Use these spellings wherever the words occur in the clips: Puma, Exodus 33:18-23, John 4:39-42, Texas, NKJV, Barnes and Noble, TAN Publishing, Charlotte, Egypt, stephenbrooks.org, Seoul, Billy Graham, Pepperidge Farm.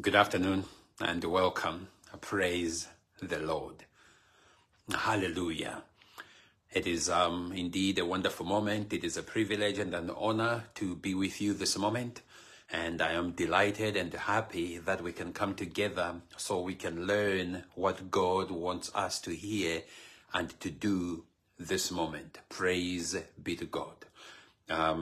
Good afternoon and welcome. Praise the Lord. Hallelujah. It is indeed a wonderful moment. It is a privilege and an honor to be with you this moment. And I am delighted and happy that we can come together so we can learn what God wants us to hear and to do this moment. Praise be to God.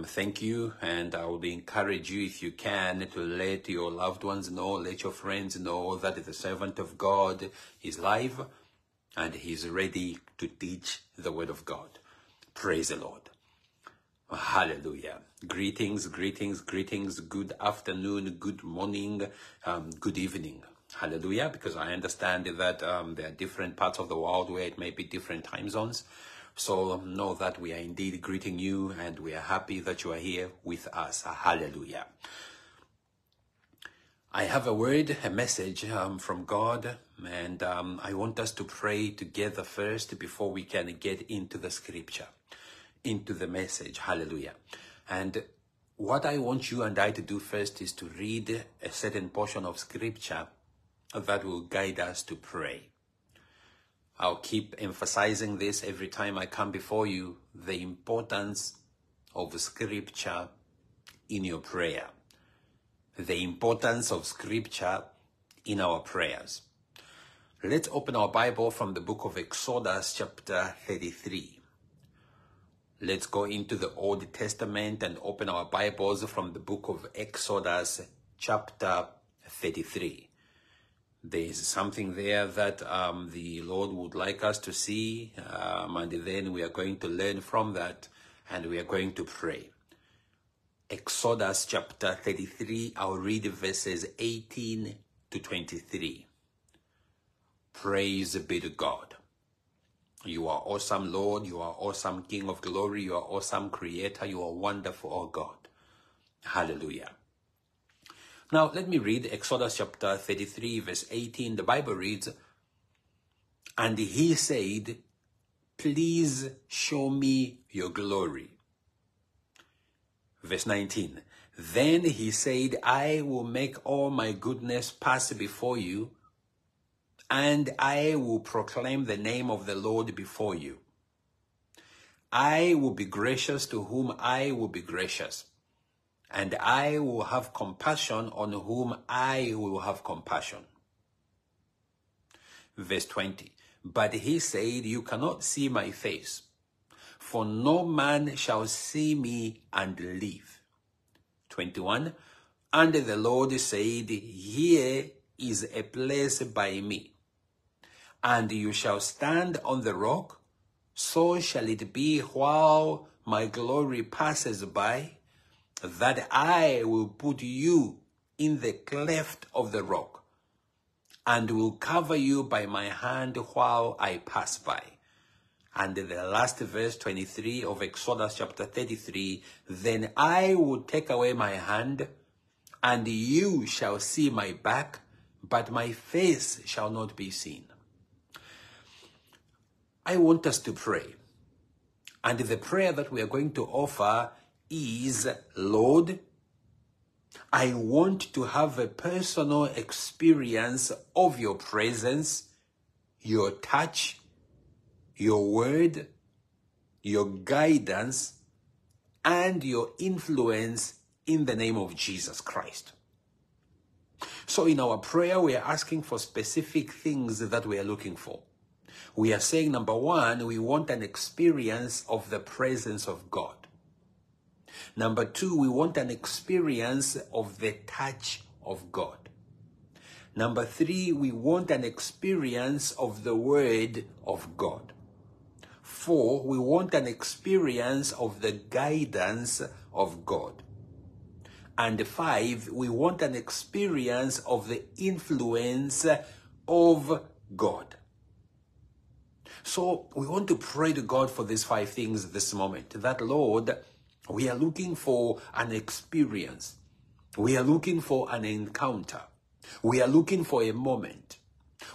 Thank you, and I would encourage you, if you can, to let your loved ones know, let your friends know that the servant of God is live and he's ready to teach the word of God. Praise the Lord. Hallelujah. Greetings, greetings, greetings. Good afternoon, good morning, good evening. Hallelujah, because I understand that there are different parts of the world where it may be different time zones. So know that we are indeed greeting you, and we are happy that you are here with us. Hallelujah. I have a word, a message from God, and I want us to pray together first before we can get into the scripture, into the message. Hallelujah. And what I want you and I to do first is to read a certain portion of scripture that will guide us to pray. I'll keep emphasizing this every time I come before you, the importance of scripture in your prayer. The importance of scripture in our prayers. Let's open our Bible from the book of Exodus chapter 33. Let's go into the Old Testament and open our Bibles from the book of Exodus chapter 33. There is something there that the Lord would like us to see, and then we are going to learn from that, and we are going to pray. Exodus chapter 33, I'll read verses 18 to 23. Praise be to God. You are awesome, Lord. You are awesome, King of glory. You are awesome, Creator. You are wonderful, oh God. Hallelujah. Now, let me read Exodus chapter 33, verse 18. The Bible reads, "And he said, please show me your glory." Verse 19, "Then he said, I will make all my goodness pass before you, and I will proclaim the name of the Lord before you. I will be gracious to whom I will be gracious, and I will have compassion on whom I will have compassion." Verse 20, "But he said, you cannot see my face, for no man shall see me and live." 21, "And the Lord said, here is a place by me, and you shall stand on the rock, so shall it be while my glory passes by, that I will put you in the cleft of the rock, and will cover you by my hand while I pass by." And the last verse, 23 of Exodus chapter 33, "Then I will take away my hand, and you shall see my back, but my face shall not be seen." I want us to pray. And the prayer that we are going to offer is, Lord, I want to have a personal experience of your presence, your touch, your word, your guidance, and your influence in the name of Jesus Christ. So in our prayer, we are asking for specific things that we are looking for. We are saying, number one, we want an experience of the presence of God. Number two, we want an experience of the touch of God. Number three, we want an experience of the word of God. Four, we want an experience of the guidance of God. And five, we want an experience of the influence of God. So we want to pray to God for these five things this moment, that Lord, we are looking for an experience. We are looking for an encounter. We are looking for a moment.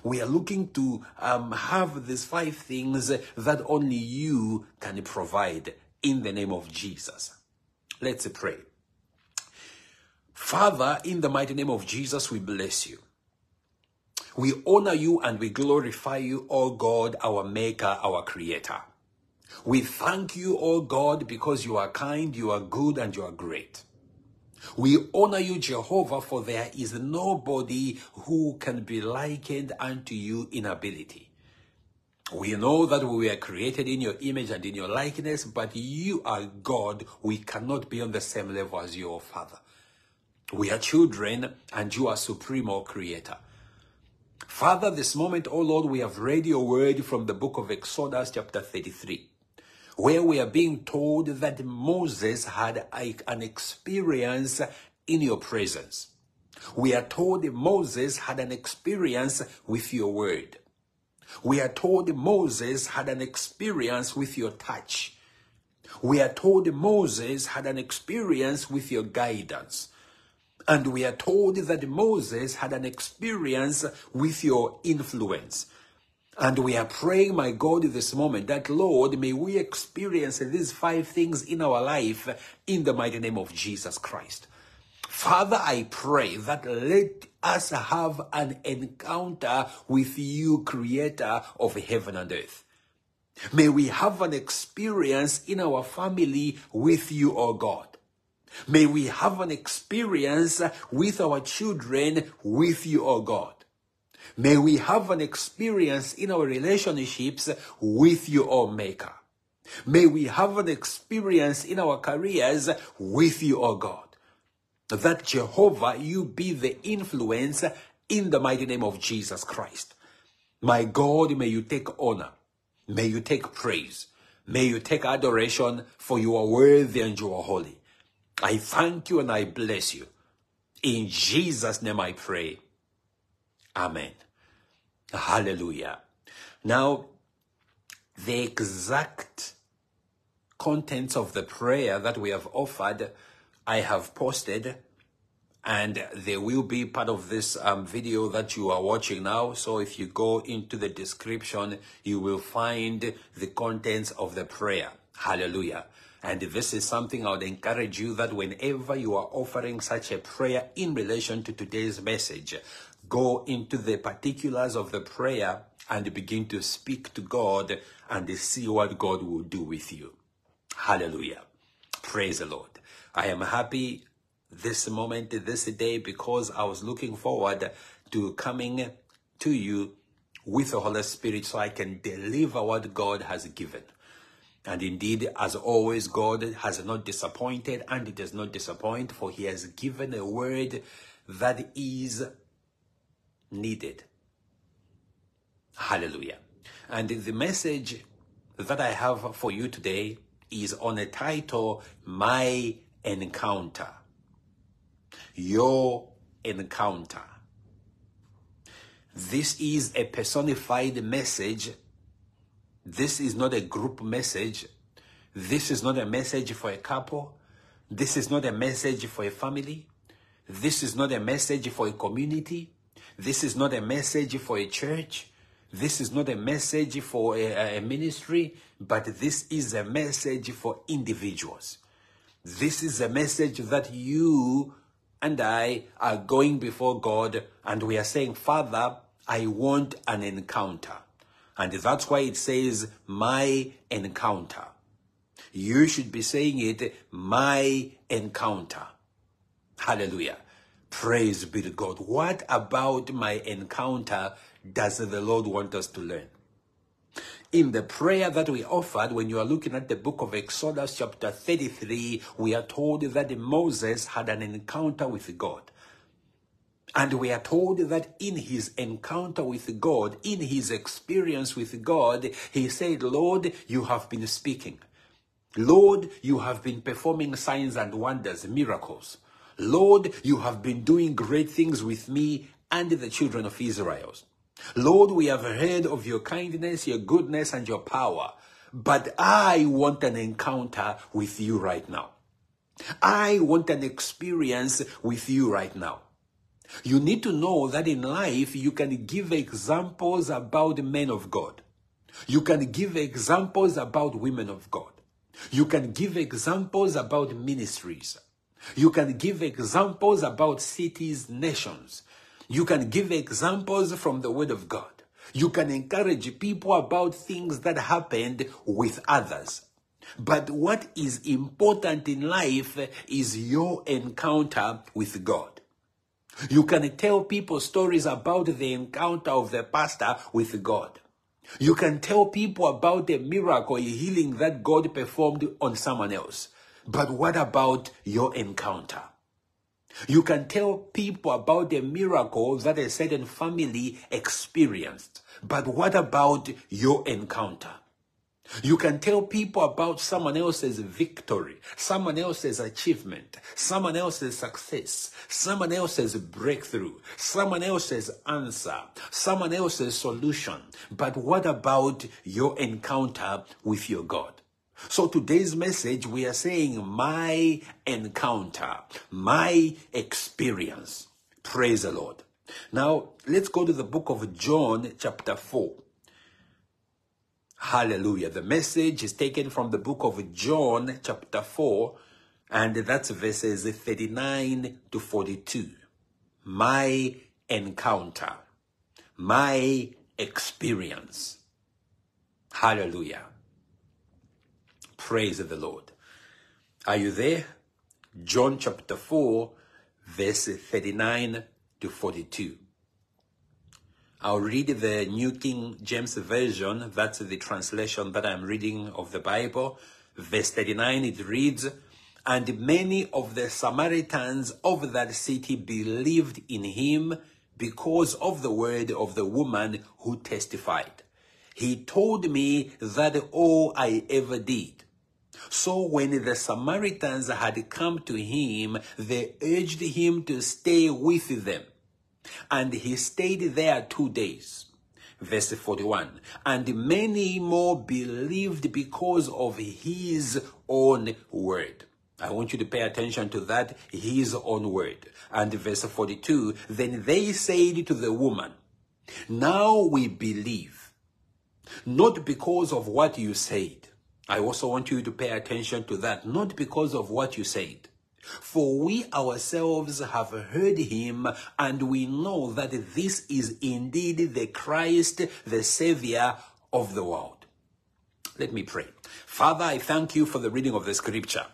We are looking to have these five things that only you can provide in the name of Jesus. Let's pray. Father, in the mighty name of Jesus, we bless you. We honor you and we glorify you, O God, our Maker, our Creator. We thank you, O God, because you are kind, you are good, and you are great. We honor you, Jehovah, for there is nobody who can be likened unto you in ability. We know that we were created in your image and in your likeness, but you are God. We cannot be on the same level as you, O Father. We are children, and you are supreme, O Creator. Father, this moment, O Lord, we have read your word from the book of Exodus chapter 33, where we are being told that Moses had an experience in your presence. We are told Moses had an experience with your word. We are told Moses had an experience with your touch. We are told Moses had an experience with your guidance. And we are told that Moses had an experience with your influence. And we are praying, my God, this moment that, Lord, may we experience these five things in our life in the mighty name of Jesus Christ. Father, I pray that let us have an encounter with you, Creator of heaven and earth. May we have an experience in our family with you, O God. May we have an experience with our children with you, O God. May we have an experience in our relationships with you, O Maker. May we have an experience in our careers with you, O God. That, Jehovah, you be the influence in the mighty name of Jesus Christ. My God, may you take honor. May you take praise. May you take adoration, for you are worthy and you are holy. I thank you and I bless you. In Jesus' name I pray. Amen. Hallelujah. Now, the exact contents of the prayer that we have offered, I have posted, and they will be part of this video that you are watching now. So if you go into the description, you will find the contents of the prayer. Hallelujah. And this is something I would encourage you that whenever you are offering such a prayer in relation to today's message, go into the particulars of the prayer and begin to speak to God and see what God will do with you. Hallelujah. Praise the Lord. I am happy this moment, this day, because I was looking forward to coming to you with the Holy Spirit so I can deliver what God has given. And indeed, as always, God has not disappointed, and He does not disappoint, for He has given a word that is needed. Hallelujah. And the message that I have for you today is on a title, My Encounter. Your Encounter. This is a personified message. This is not a group message. This is not a message for a couple. This is not a message for a family. This is not a message for a community. This is not a message for a church. This is not a message for a ministry, but this is a message for individuals. This is a message that you and I are going before God, and we are saying, Father, I want an encounter. And that's why it says, my encounter. You should be saying it, my encounter. Hallelujah. Praise be to God. What about my encounter does the Lord want us to learn? In the prayer that we offered, when you are looking at the book of Exodus chapter 33, we are told that Moses had an encounter with God. And we are told that in his encounter with God, in his experience with God, he said, Lord, you have been speaking. Lord, you have been performing signs and wonders, miracles. Lord, you have been doing great things with me and the children of Israel. Lord, we have heard of your kindness, your goodness, and your power. But I want an encounter with you right now. I want an experience with you right now. You need to know that in life, you can give examples about men of God. You can give examples about women of God. You can give examples about ministries. You can give examples about cities, nations. You can give examples from the Word of God. You can encourage people about things that happened with others. But what is important in life is your encounter with God. You can tell people stories about the encounter of the pastor with God. You can tell people about a miracle, a healing that God performed on someone else. But what about your encounter? You can tell people about the miracle that a certain family experienced. But what about your encounter? You can tell people about someone else's victory, someone else's achievement, someone else's success, someone else's breakthrough, someone else's answer, someone else's solution. But what about your encounter with your God? So today's message, we are saying my encounter, my experience. Praise the Lord. Now, let's go to the book of John chapter 4. Hallelujah. The message is taken from the book of John chapter 4, and that's verses 39 to 42. My encounter, my experience. Hallelujah. Praise the Lord. Are you there? John chapter 4, verse 39 to 42. I'll read the New King James Version. That's the translation that I'm reading of the Bible. Verse 39, it reads, "And many of the Samaritans of that city believed in him because of the word of the woman who testified. He told me that all I ever did." So when the Samaritans had come to him, they urged him to stay with them. And he stayed there 2 days. Verse 41. And many more believed because of his own word. I want you to pay attention to that, his own word. And verse 42. Then they said to the woman, "Now we believe, not because of what you said." I also want you to pay attention to that. Not because of what you said. "For we ourselves have heard him, and we know that this is indeed the Christ, the Savior of the world." Let me pray. Father, I thank you for the reading of the scripture.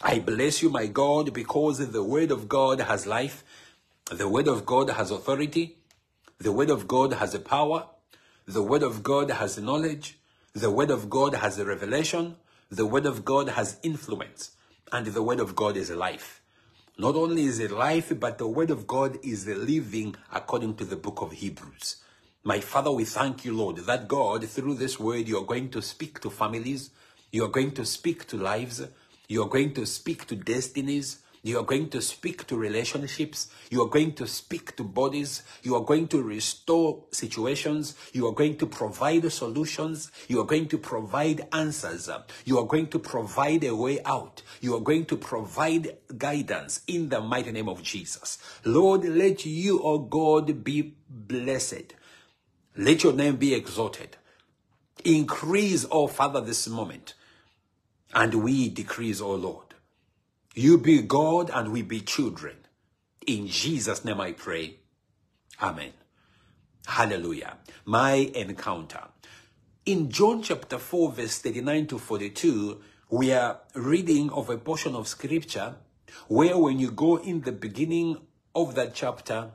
I bless you, my God, because the word of God has life. The word of God has authority. The word of God has a power. The word of God has knowledge. The word of God has a revelation. The word of God has influence. And the word of God is life. Not only is it life, but the word of God is living according to the book of Hebrews. My Father, we thank you, Lord, that God, through this word, you are going to speak to families. You are going to speak to lives. You are going to speak to destinies. You are going to speak to relationships. You are going to speak to bodies. You are going to restore situations. You are going to provide solutions. You are going to provide answers. You are going to provide a way out. You are going to provide guidance in the mighty name of Jesus. Lord, let you, O God, be blessed. Let your name be exalted. Increase, O Father, this moment. And we decrease, O Lord. You be God and we be children. In Jesus' name I pray. Amen. Hallelujah. My encounter. In John chapter 4, verse 39 to 42, we are reading of a portion of scripture where when you go in the beginning of that chapter,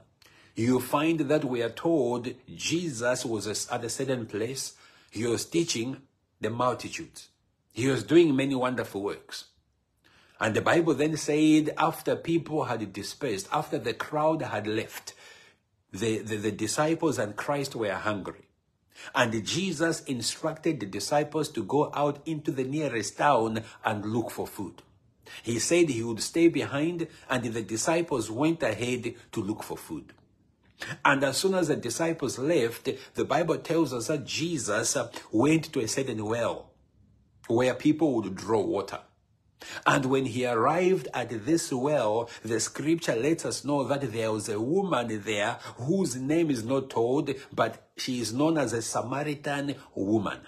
you find that we are told Jesus was at a certain place. He was teaching the multitudes. He was doing many wonderful works. And the Bible then said, after people had dispersed, after the crowd had left, the disciples and Christ were hungry. And Jesus instructed the disciples to go out into the nearest town and look for food. He said he would stay behind, and the disciples went ahead to look for food. And as soon as the disciples left, the Bible tells us that Jesus went to a certain well where people would draw water. And when he arrived at this well, the scripture lets us know that there was a woman there whose name is not told, but she is known as a Samaritan woman.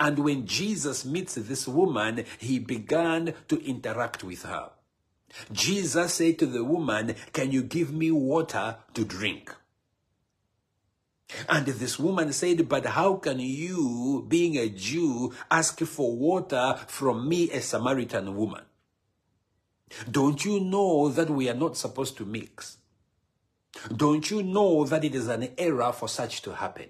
And when Jesus meets this woman, he began to interact with her. Jesus said to the woman, "Can you give me water to drink?" And this woman said, "But how can you, being a Jew, ask for water from me, a Samaritan woman? Don't you know that we are not supposed to mix? Don't you know that it is an error for such to happen?"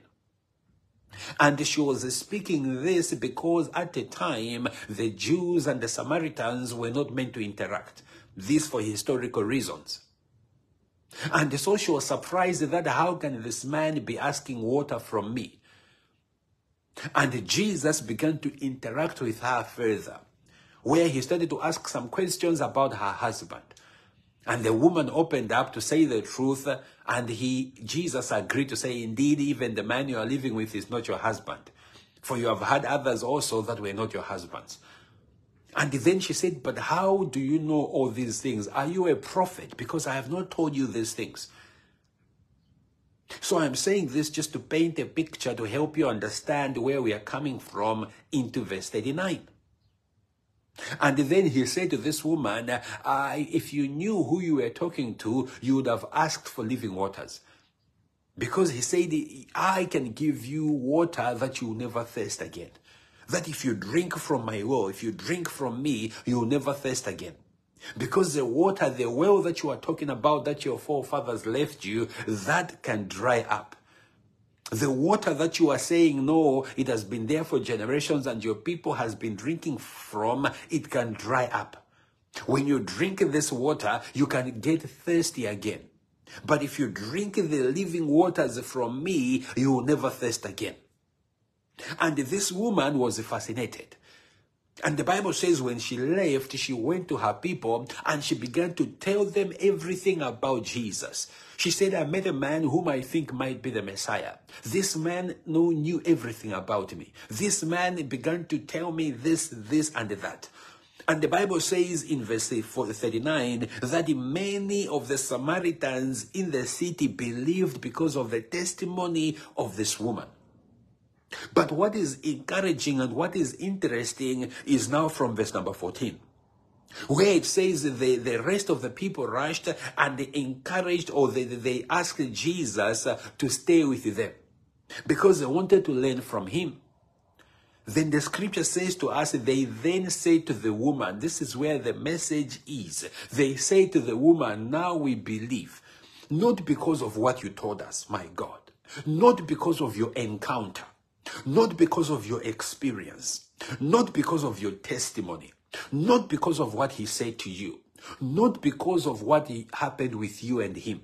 And she was speaking this because at the time, the Jews and the Samaritans were not meant to interact. This for historical reasons. And so she was surprised that how can this man be asking water from me? And Jesus began to interact with her further, where he started to ask some questions about her husband. And the woman opened up to say the truth, and Jesus agreed to say, "Indeed, even the man you are living with is not your husband, for you have had others also that were not your husbands." And then she said, "But how do you know all these things? Are you a prophet? Because I have not told you these things." So I'm saying this just to paint a picture to help you understand where we are coming from into verse 39. And then he said to this woman, "If you knew who you were talking to, you would have asked for living waters." Because he said, "I can give you water that you will never thirst again. That if you drink from my well, if you drink from me, you will never thirst again. Because the water, the well that you are talking about, that your forefathers left you, that can dry up. The water that you are saying, no, it has been there for generations and your people has been drinking from, it can dry up. When you drink this water, you can get thirsty again. But if you drink the living waters from me, you will never thirst again." And this woman was fascinated. And the Bible says when she left, she went to her people and she began to tell them everything about Jesus. She said, "I met a man whom I think might be the Messiah. This man knew everything about me. This man began to tell me this, and that." And the Bible says in verse 39 that many of the Samaritans in the city believed because of the testimony of this woman. But what is encouraging and what is interesting is now from verse number 14, where it says the rest of the people rushed and they encouraged, or they asked Jesus to stay with them because they wanted to learn from him. Then the scripture says to us, they then say to the woman, this is where the message is. They say to the woman, "Now we believe, not because of what you told us, my God, not because of your encounter, not because of your experience, not because of your testimony, not because of what he said to you, not because of what happened with you and him,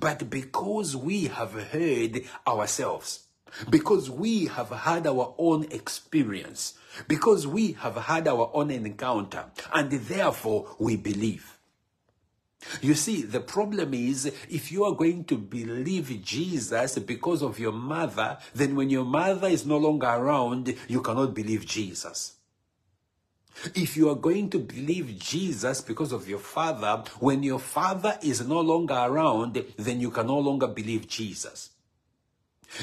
but because we have heard ourselves, because we have had our own experience, because we have had our own encounter, and therefore we believe." You see, the problem is, if you are going to believe Jesus because of your mother, then when your mother is no longer around, you cannot believe Jesus. If you are going to believe Jesus because of your father, when your father is no longer around, then you can no longer believe Jesus.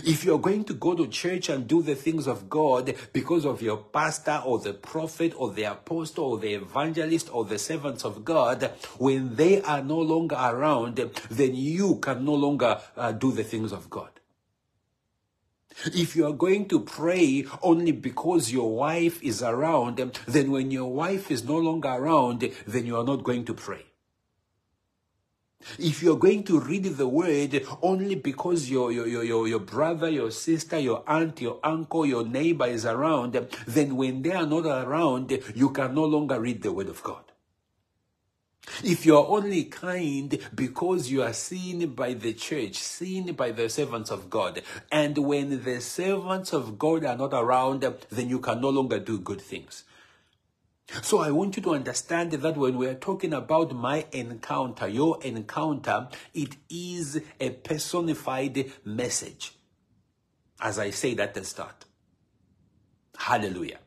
If you're going to go to church and do the things of God because of your pastor or the prophet or the apostle or the evangelist or the servants of God, when they are no longer around, then you can no longer do the things of God. If you are going to pray only because your wife is around, then when your wife is no longer around, then you are not going to pray. If you're going to read the word only because your brother, your sister, your aunt, your uncle, your neighbor is around, then when they are not around, you can no longer read the word of God. If you're only kind because you are seen by the church, seen by the servants of God, and when the servants of God are not around, then you can no longer do good things. So I want you to understand that when we are talking about my encounter, your encounter, it is a personified message, as I said at the start. Hallelujah.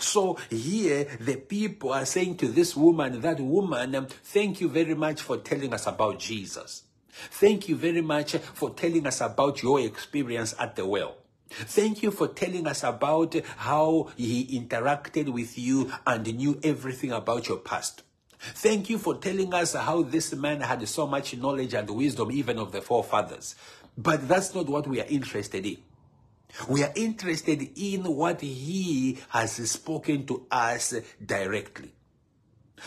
So here the people are saying to this woman, that woman, thank you very much for telling us about Jesus. Thank you very much for telling us about your experience at the well. Thank you for telling us about how he interacted with you and knew everything about your past. Thank you for telling us how this man had so much knowledge and wisdom, even of the forefathers. But that's not what we are interested in. We are interested in what he has spoken to us directly.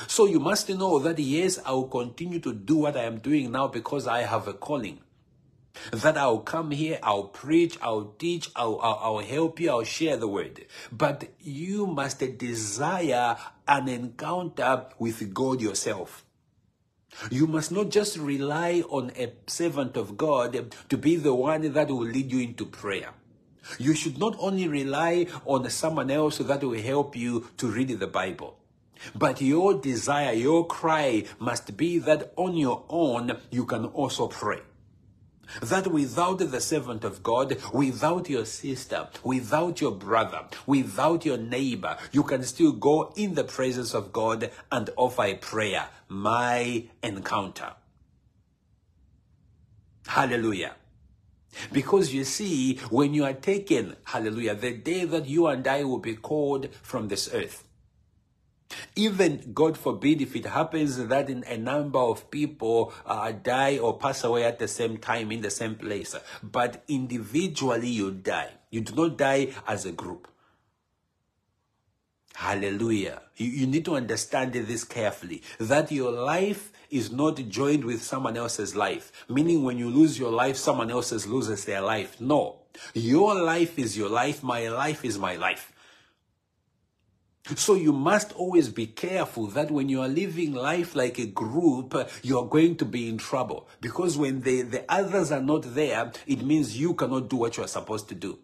So you must know that, yes, I will continue to do what I am doing now because I have a calling. That I'll come here, I'll preach, I'll teach, I'll help you, I'll share the word. But you must desire an encounter with God yourself. You must not just rely on a servant of God to be the one that will lead you into prayer. You should not only rely on someone else that will help you to read the Bible. But your desire, your cry must be that on your own you can also pray. That without the servant of God, without your sister, without your brother, without your neighbor, you can still go in the presence of God and offer a prayer, my encounter. Hallelujah. Because you see, when you are taken, hallelujah, the day that you and I will be called from this earth, even, God forbid, if it happens that a number of people die or pass away at the same time in the same place, but individually you die. You do not die as a group. Hallelujah. You need to understand this carefully, that your life is not joined with someone else's life, meaning when you lose your life, someone else loses their life. No, your life is your life, my life is my life. So you must always be careful that when you are living life like a group, you are going to be in trouble. Because when the others are not there, it means you cannot do what you are supposed to do.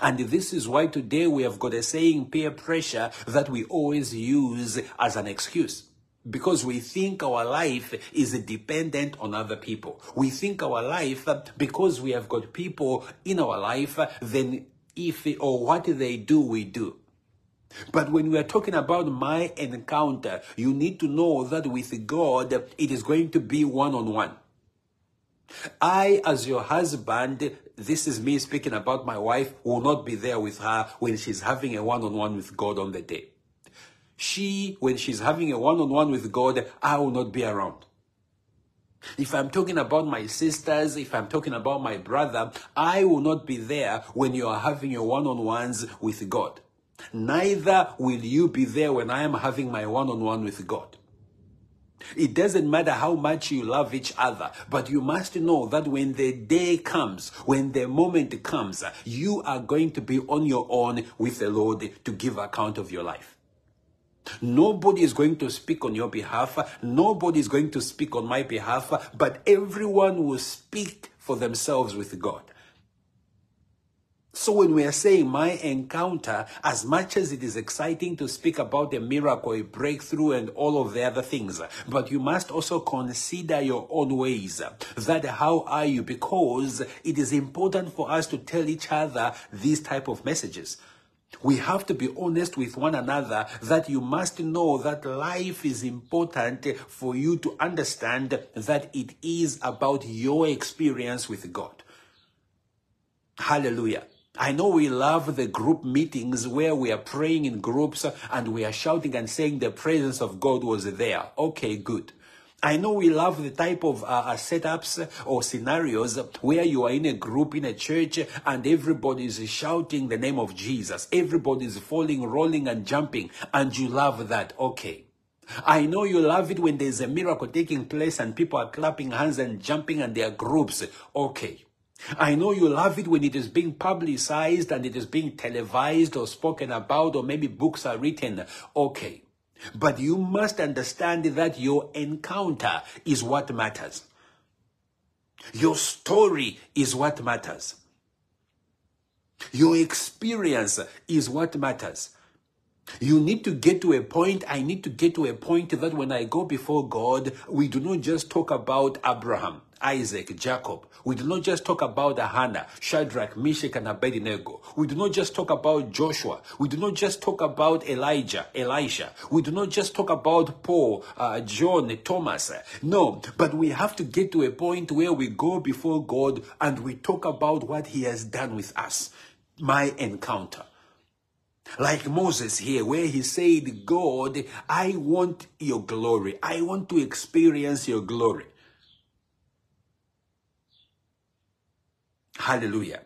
And this is why today we have got a saying, peer pressure, that we always use as an excuse. Because we think our life is dependent on other people. We think our life, because we have got people in our life, then if or what they do, we do. But when we are talking about my encounter, you need to know that with God, it is going to be one-on-one. I, as your husband, this is me speaking about my wife, will not be there with her when she's having a one-on-one with God on the day. When she's having a one-on-one with God, I will not be around. If I'm talking about my sisters, if I'm talking about my brother, I will not be there when you are having your one-on-ones with God. Neither will you be there when I am having my one-on-one with God. It doesn't matter how much you love each other, but you must know that when the day comes, when the moment comes, you are going to be on your own with the Lord to give account of your life. Nobody is going to speak on your behalf. Nobody is going to speak on my behalf, but everyone will speak for themselves with God. So when we are saying my encounter, as much as it is exciting to speak about a miracle, a breakthrough, and all of the other things, but you must also consider your own ways. That how are you? Because it is important for us to tell each other these type of messages. We have to be honest with one another that you must know that life is important for you to understand that it is about your experience with God. Hallelujah. I know we love the group meetings where we are praying in groups and we are shouting and saying the presence of God was there. Okay, good. I know we love the type of setups or scenarios where you are in a group, in a church, and everybody is shouting the name of Jesus. Everybody is falling, rolling, and jumping, and you love that. Okay. I know you love it when there is a miracle taking place and people are clapping hands and jumping and there are groups. Okay. I know you love it when it is being publicized and it is being televised or spoken about, or maybe books are written. Okay. But you must understand that your encounter is what matters. Your story is what matters. Your experience is what matters. You need to get to a point. I need to get to a point that when I go before God, we do not just talk about Abraham, Isaac, Jacob. We do not just talk about Hannah, Shadrach, Meshach, and Abednego. We do not just talk about Joshua. We do not just talk about Elijah, Elisha. We do not just talk about Paul, John, Thomas. No, but we have to get to a point where we go before God and we talk about what he has done with us. My encounter. Like Moses here, where he said, God, I want your glory. I want to experience your glory. Hallelujah.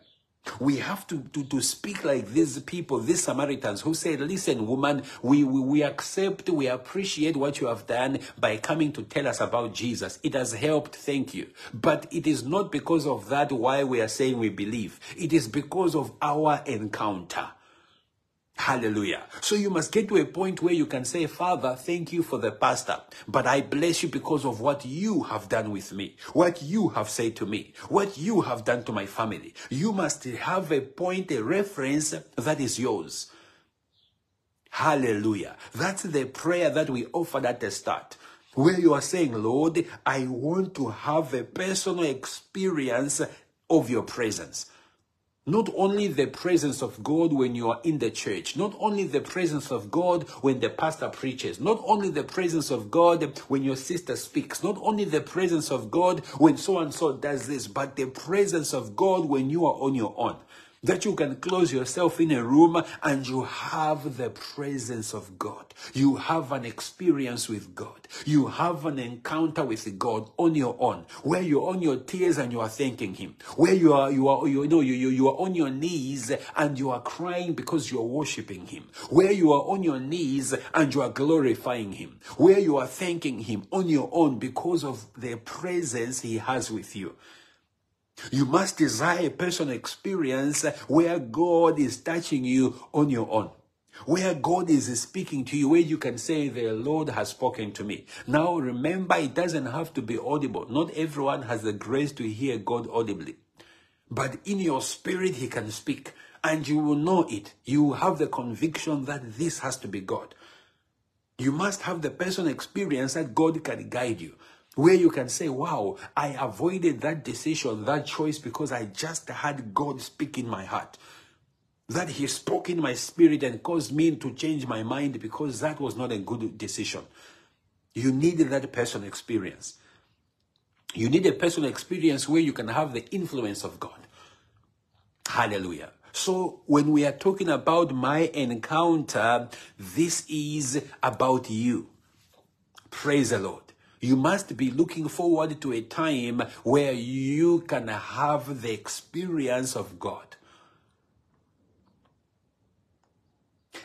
We have to speak like these people, these Samaritans who said, listen, woman, we accept, we appreciate what you have done by coming to tell us about Jesus. It has helped, thank you. But it is not because of that why we are saying we believe. It is because of our encounter. Hallelujah. So you must get to a point where you can say, Father, thank you for the pastor, but I bless you because of what you have done with me, what you have said to me, what you have done to my family. You must have a point, a reference that is yours. Hallelujah. That's the prayer that we offered at the start, where you are saying, Lord, I want to have a personal experience of your presence. Not only the presence of God when you are in the church, not only the presence of God when the pastor preaches, not only the presence of God when your sister speaks, not only the presence of God when so-and-so does this, but the presence of God when you are on your own. That you can close yourself in a room and you have the presence of God. You have an experience with God. You have an encounter with God on your own, where you're on your tears and you are thanking Him, where you are on your knees and you are crying because you are worshiping Him, where you are on your knees and you are glorifying Him, where you are thanking Him on your own because of the presence He has with you. You must desire a personal experience where God is touching you on your own, where God is speaking to you, where you can say, the Lord has spoken to me. Now remember, it doesn't have to be audible. Not everyone has the grace to hear God audibly. But in your spirit, He can speak and you will know it. You will have the conviction that this has to be God. You must have the personal experience that God can guide you, where you can say, wow, I avoided that decision, that choice, because I just had God speak in my heart. That He spoke in my spirit and caused me to change my mind because that was not a good decision. You need that personal experience. You need a personal experience where you can have the influence of God. Hallelujah. So when we are talking about my encounter, this is about you. Praise the Lord. You must be looking forward to a time where you can have the experience of God.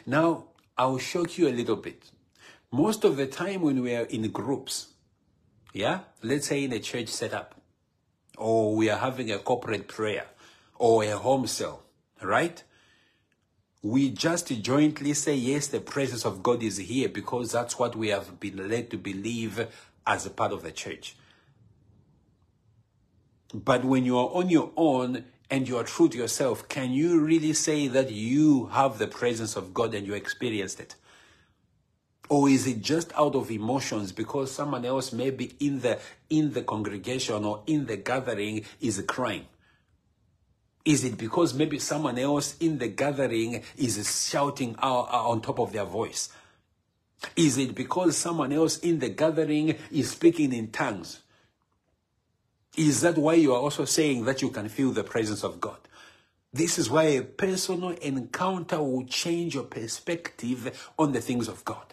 Now, I'll shock you a little bit. Most of the time when we are in groups, let's say in a church setup, or we are having a corporate prayer, or a home cell, right? We just jointly say, yes, the presence of God is here because that's what we have been led to believe as a part of the church. But when you are on your own and you are true to yourself, can you really say that you have the presence of God and you experienced it? Or is it just out of emotions because someone else maybe in the congregation or in the gathering is crying? Is it because maybe someone else in the gathering is shouting out on top of their voice? Is it because someone else in the gathering is speaking in tongues? Is that why you are also saying that you can feel the presence of God? This is why a personal encounter will change your perspective on the things of God.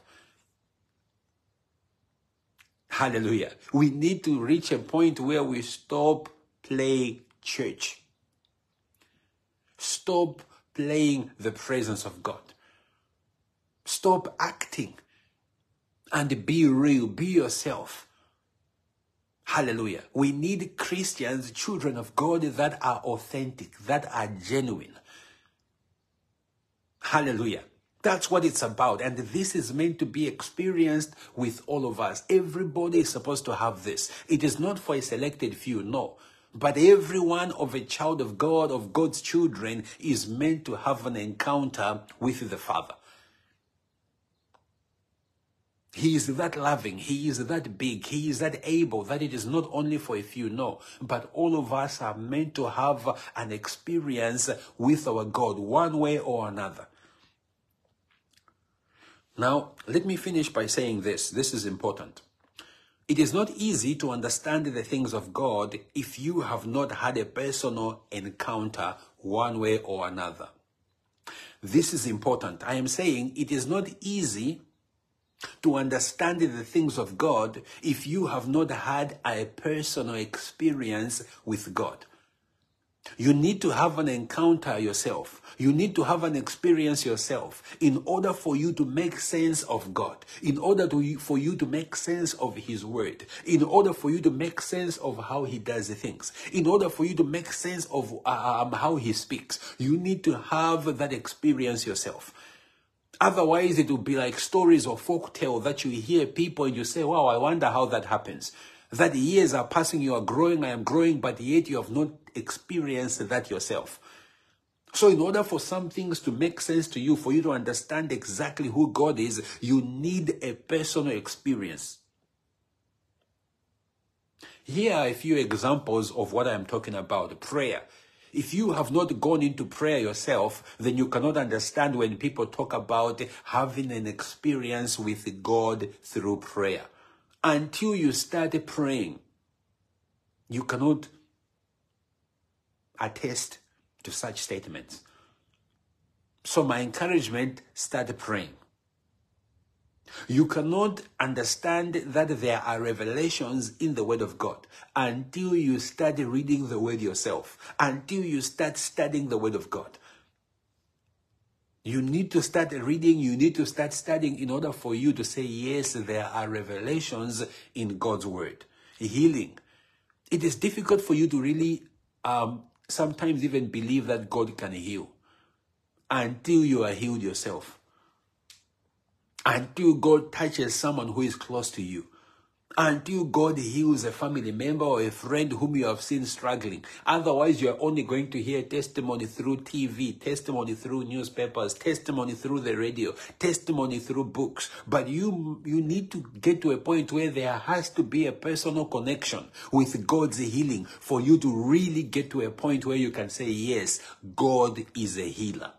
Hallelujah. We need to reach a point where we stop playing church. Stop playing the presence of God. Stop acting. And be real, be yourself. Hallelujah. We need Christians, children of God, that are authentic, that are genuine. Hallelujah. That's what it's about. And this is meant to be experienced with all of us. Everybody is supposed to have this. It is not for a selected few, no. But everyone of a child of God, of God's children, is meant to have an encounter with the Father. He is that loving, He is that big, He is that able, that it is not only for a few, no, but all of us are meant to have an experience with our God, one way or another. Now, let me finish by saying this. This is important. It is not easy to understand the things of God if you have not had a personal encounter one way or another. This is important. I am saying it is not easy to understand the things of God if you have not had a personal experience with God. You need to have an encounter yourself. You need to have an experience yourself in order for you to make sense of God, in order for you to make sense of His Word, in order for you to make sense of how He does things, in order for you to make sense of how He speaks. You need to have that experience yourself. Otherwise, it will be like stories or folktale that you hear people and you say, wow, I wonder how that happens. That years are passing, you are growing, I am growing, but yet you have not experienced that yourself. So in order for some things to make sense to you, for you to understand exactly who God is, you need a personal experience. Here are a few examples of what I'm talking about. Prayer. If you have not gone into prayer yourself, then you cannot understand when people talk about having an experience with God through prayer. Until you start praying, you cannot attest to such statements. So my encouragement, start praying. You cannot understand that there are revelations in the Word of God until you start reading the Word yourself, until you start studying the Word of God. You need to start reading, you need to start studying in order for you to say, yes, there are revelations in God's Word. Healing. It is difficult for you to really sometimes even believe that God can heal until you are healed yourself. Until God touches someone who is close to you. Until God heals a family member or a friend whom you have seen struggling. Otherwise, you are only going to hear testimony through TV, testimony through newspapers, testimony through the radio, testimony through books. But you need to get to a point where there has to be a personal connection with God's healing for you to really get to a point where you can say, yes, God is a healer.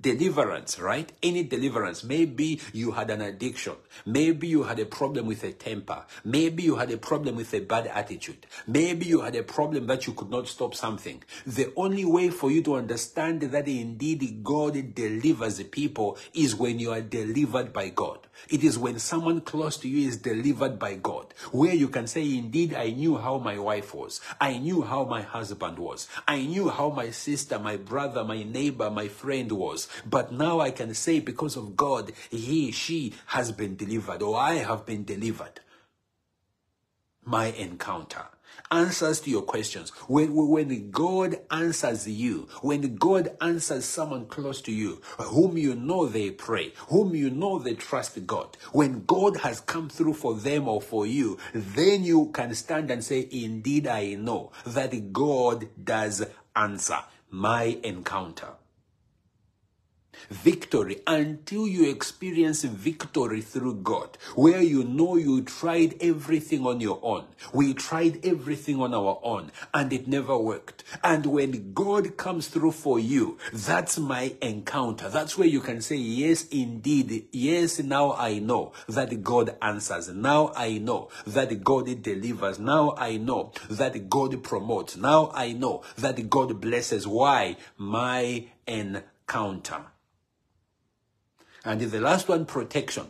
Deliverance, right? Any deliverance. Maybe you had an addiction. Maybe you had a problem with a temper. Maybe you had a problem with a bad attitude. Maybe you had a problem that you could not stop something. The only way for you to understand that indeed God delivers people is when you are delivered by God. It is when someone close to you is delivered by God, where you can say, indeed, I knew how my wife was. I knew how my husband was. I knew how my sister, my brother, my neighbor, my friend was. But now I can say, because of God, he, she has been delivered, or I have been delivered. My encounter. Answers to your questions. When God answers you, when God answers someone close to you, whom you know they pray, whom you know they trust God, when God has come through for them or for you, then you can stand and say, indeed, I know that God does answer. My encounter. Victory. Until you experience victory through God, where you know you tried everything on your own. We tried everything on our own and it never worked. And when God comes through for you, that's my encounter. That's where you can say, yes, indeed. Yes, now I know that God answers. Now I know that God delivers. Now I know that God promotes. Now I know that God blesses. Why? My encounter. And the last one, protection.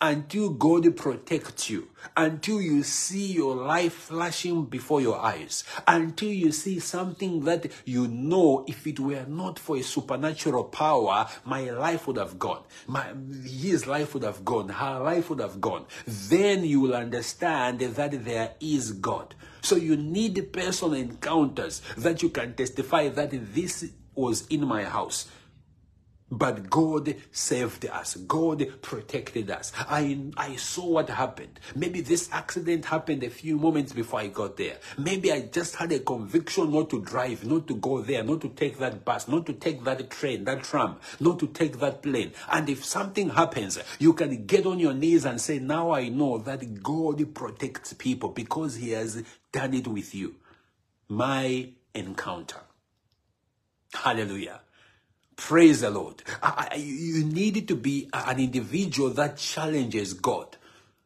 Until God protects you, until you see your life flashing before your eyes, until you see something that you know, if it were not for a supernatural power, my life would have gone. His life would have gone. Her life would have gone. Then you will understand that there is God. So you need personal encounters that you can testify that this was in my house. But God saved us. God protected us. I saw what happened. Maybe this accident happened a few moments before I got there. Maybe I just had a conviction not to drive, not to go there, not to take that bus, not to take that train, that tram, not to take that plane. And if something happens, you can get on your knees and say, now I know that God protects people because He has done it with you. My encounter. Hallelujah. Praise the Lord. You need to be an individual that challenges God.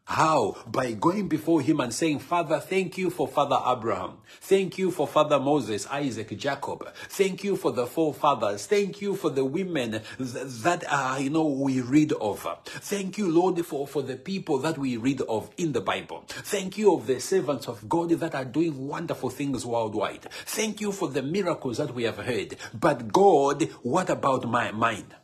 How? By going before him and saying, Father, thank you for Father Abraham. Thank you for Father Moses, Isaac, Jacob. Thank you for the forefathers. Thank you for the women that we read of. Thank you, Lord, for the people that we read of in the Bible. Thank you of the servants of God that are doing wonderful things worldwide. Thank you for the miracles that we have heard. But God, what about my mind?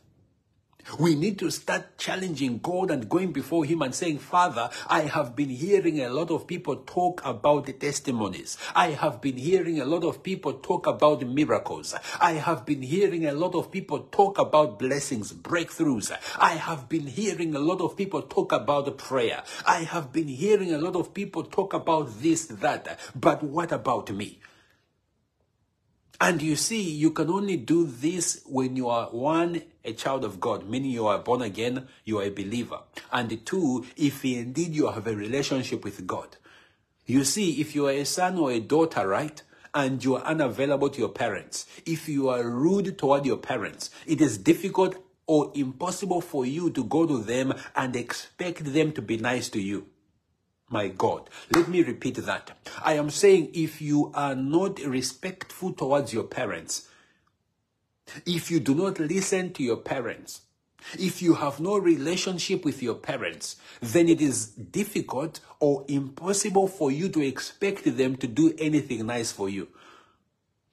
We need to start challenging God and going before him and saying, Father, I have been hearing a lot of people talk about the testimonies. I have been hearing a lot of people talk about miracles. I have been hearing a lot of people talk about blessings, breakthroughs. I have been hearing a lot of people talk about prayer. I have been hearing a lot of people talk about this, that. But what about me? And you see, you can only do this when you are, one, a child of God, meaning you are born again, you are a believer. And two, if indeed you have a relationship with God. You see, if you are a son or a daughter, right? And you are unavailable to your parents. If you are rude toward your parents, it is difficult or impossible for you to go to them and expect them to be nice to you. My God, let me repeat that. I am saying if you are not respectful towards your parents, if you do not listen to your parents, if you have no relationship with your parents, then it is difficult or impossible for you to expect them to do anything nice for you.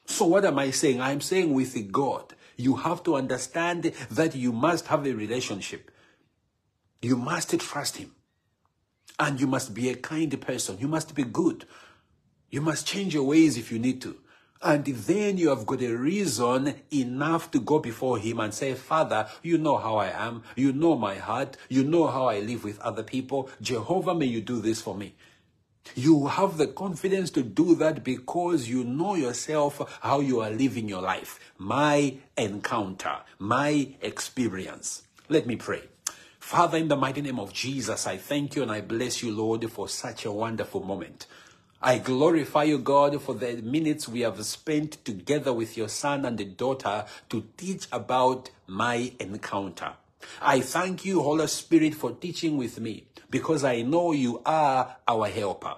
So what am I saying? I am saying with God, you have to understand that you must have a relationship. You must trust him. And you must be a kind person. You must be good. You must change your ways if you need to. And then you have got a reason enough to go before him and say, Father, you know how I am. You know my heart. You know how I live with other people. Jehovah, may you do this for me. You have the confidence to do that because you know yourself how you are living your life. My encounter, my experience. Let me pray. Father, in the mighty name of Jesus, I thank you and I bless you, Lord, for such a wonderful moment. I glorify you, God, for the minutes we have spent together with your son and the daughter to teach about my encounter. I thank you, Holy Spirit, for teaching with me because I know you are our helper.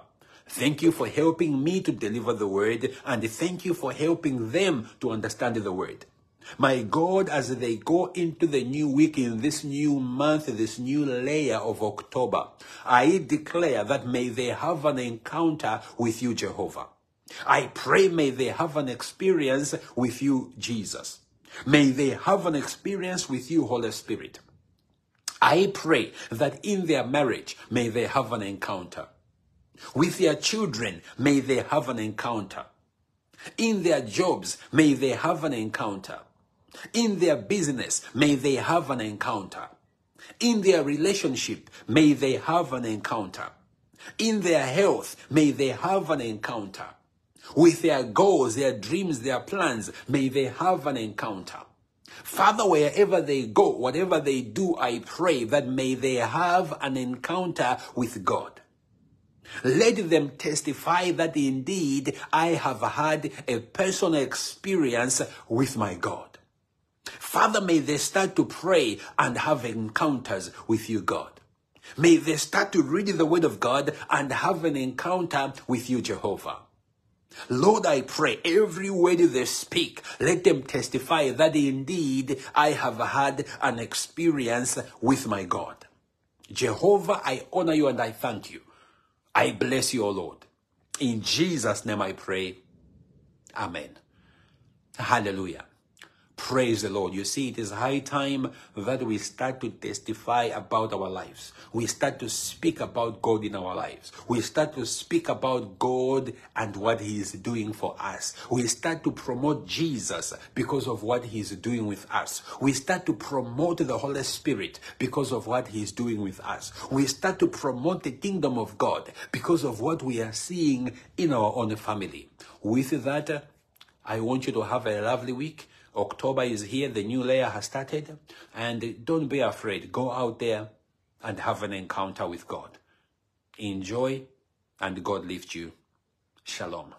Thank you for helping me to deliver the word and thank you for helping them to understand the word. My God, as they go into the new week, in this new month, this new layer of October, I declare that may they have an encounter with you, Jehovah. I pray may they have an experience with you, Jesus. May they have an experience with you, Holy Spirit. I pray that in their marriage, may they have an encounter. With their children, may they have an encounter. In their jobs, may they have an encounter. In their business, may they have an encounter. In their relationship, may they have an encounter. In their health, may they have an encounter. With their goals, their dreams, their plans, may they have an encounter. Father, wherever they go, whatever they do, I pray that may they have an encounter with God. Let them testify that indeed I have had a personal experience with my God. Father, may they start to pray and have encounters with you, God. May they start to read the word of God and have an encounter with you, Jehovah. Lord, I pray every word they speak, let them testify that indeed I have had an experience with my God. Jehovah, I honor you and I thank you. I bless you, O Lord. In Jesus' name I pray. Amen. Hallelujah. Praise the Lord. You see, it is high time that we start to testify about our lives. We start to speak about God in our lives. We start to speak about God and what he is doing for us. We start to promote Jesus because of what he is doing with us. We start to promote the Holy Spirit because of what he is doing with us. We start to promote the kingdom of God because of what we are seeing in our own family. With that, I want you to have a lovely week. October is here, the new layer has started, and don't be afraid. Go out there and have an encounter with God. Enjoy, and God lift you. Shalom.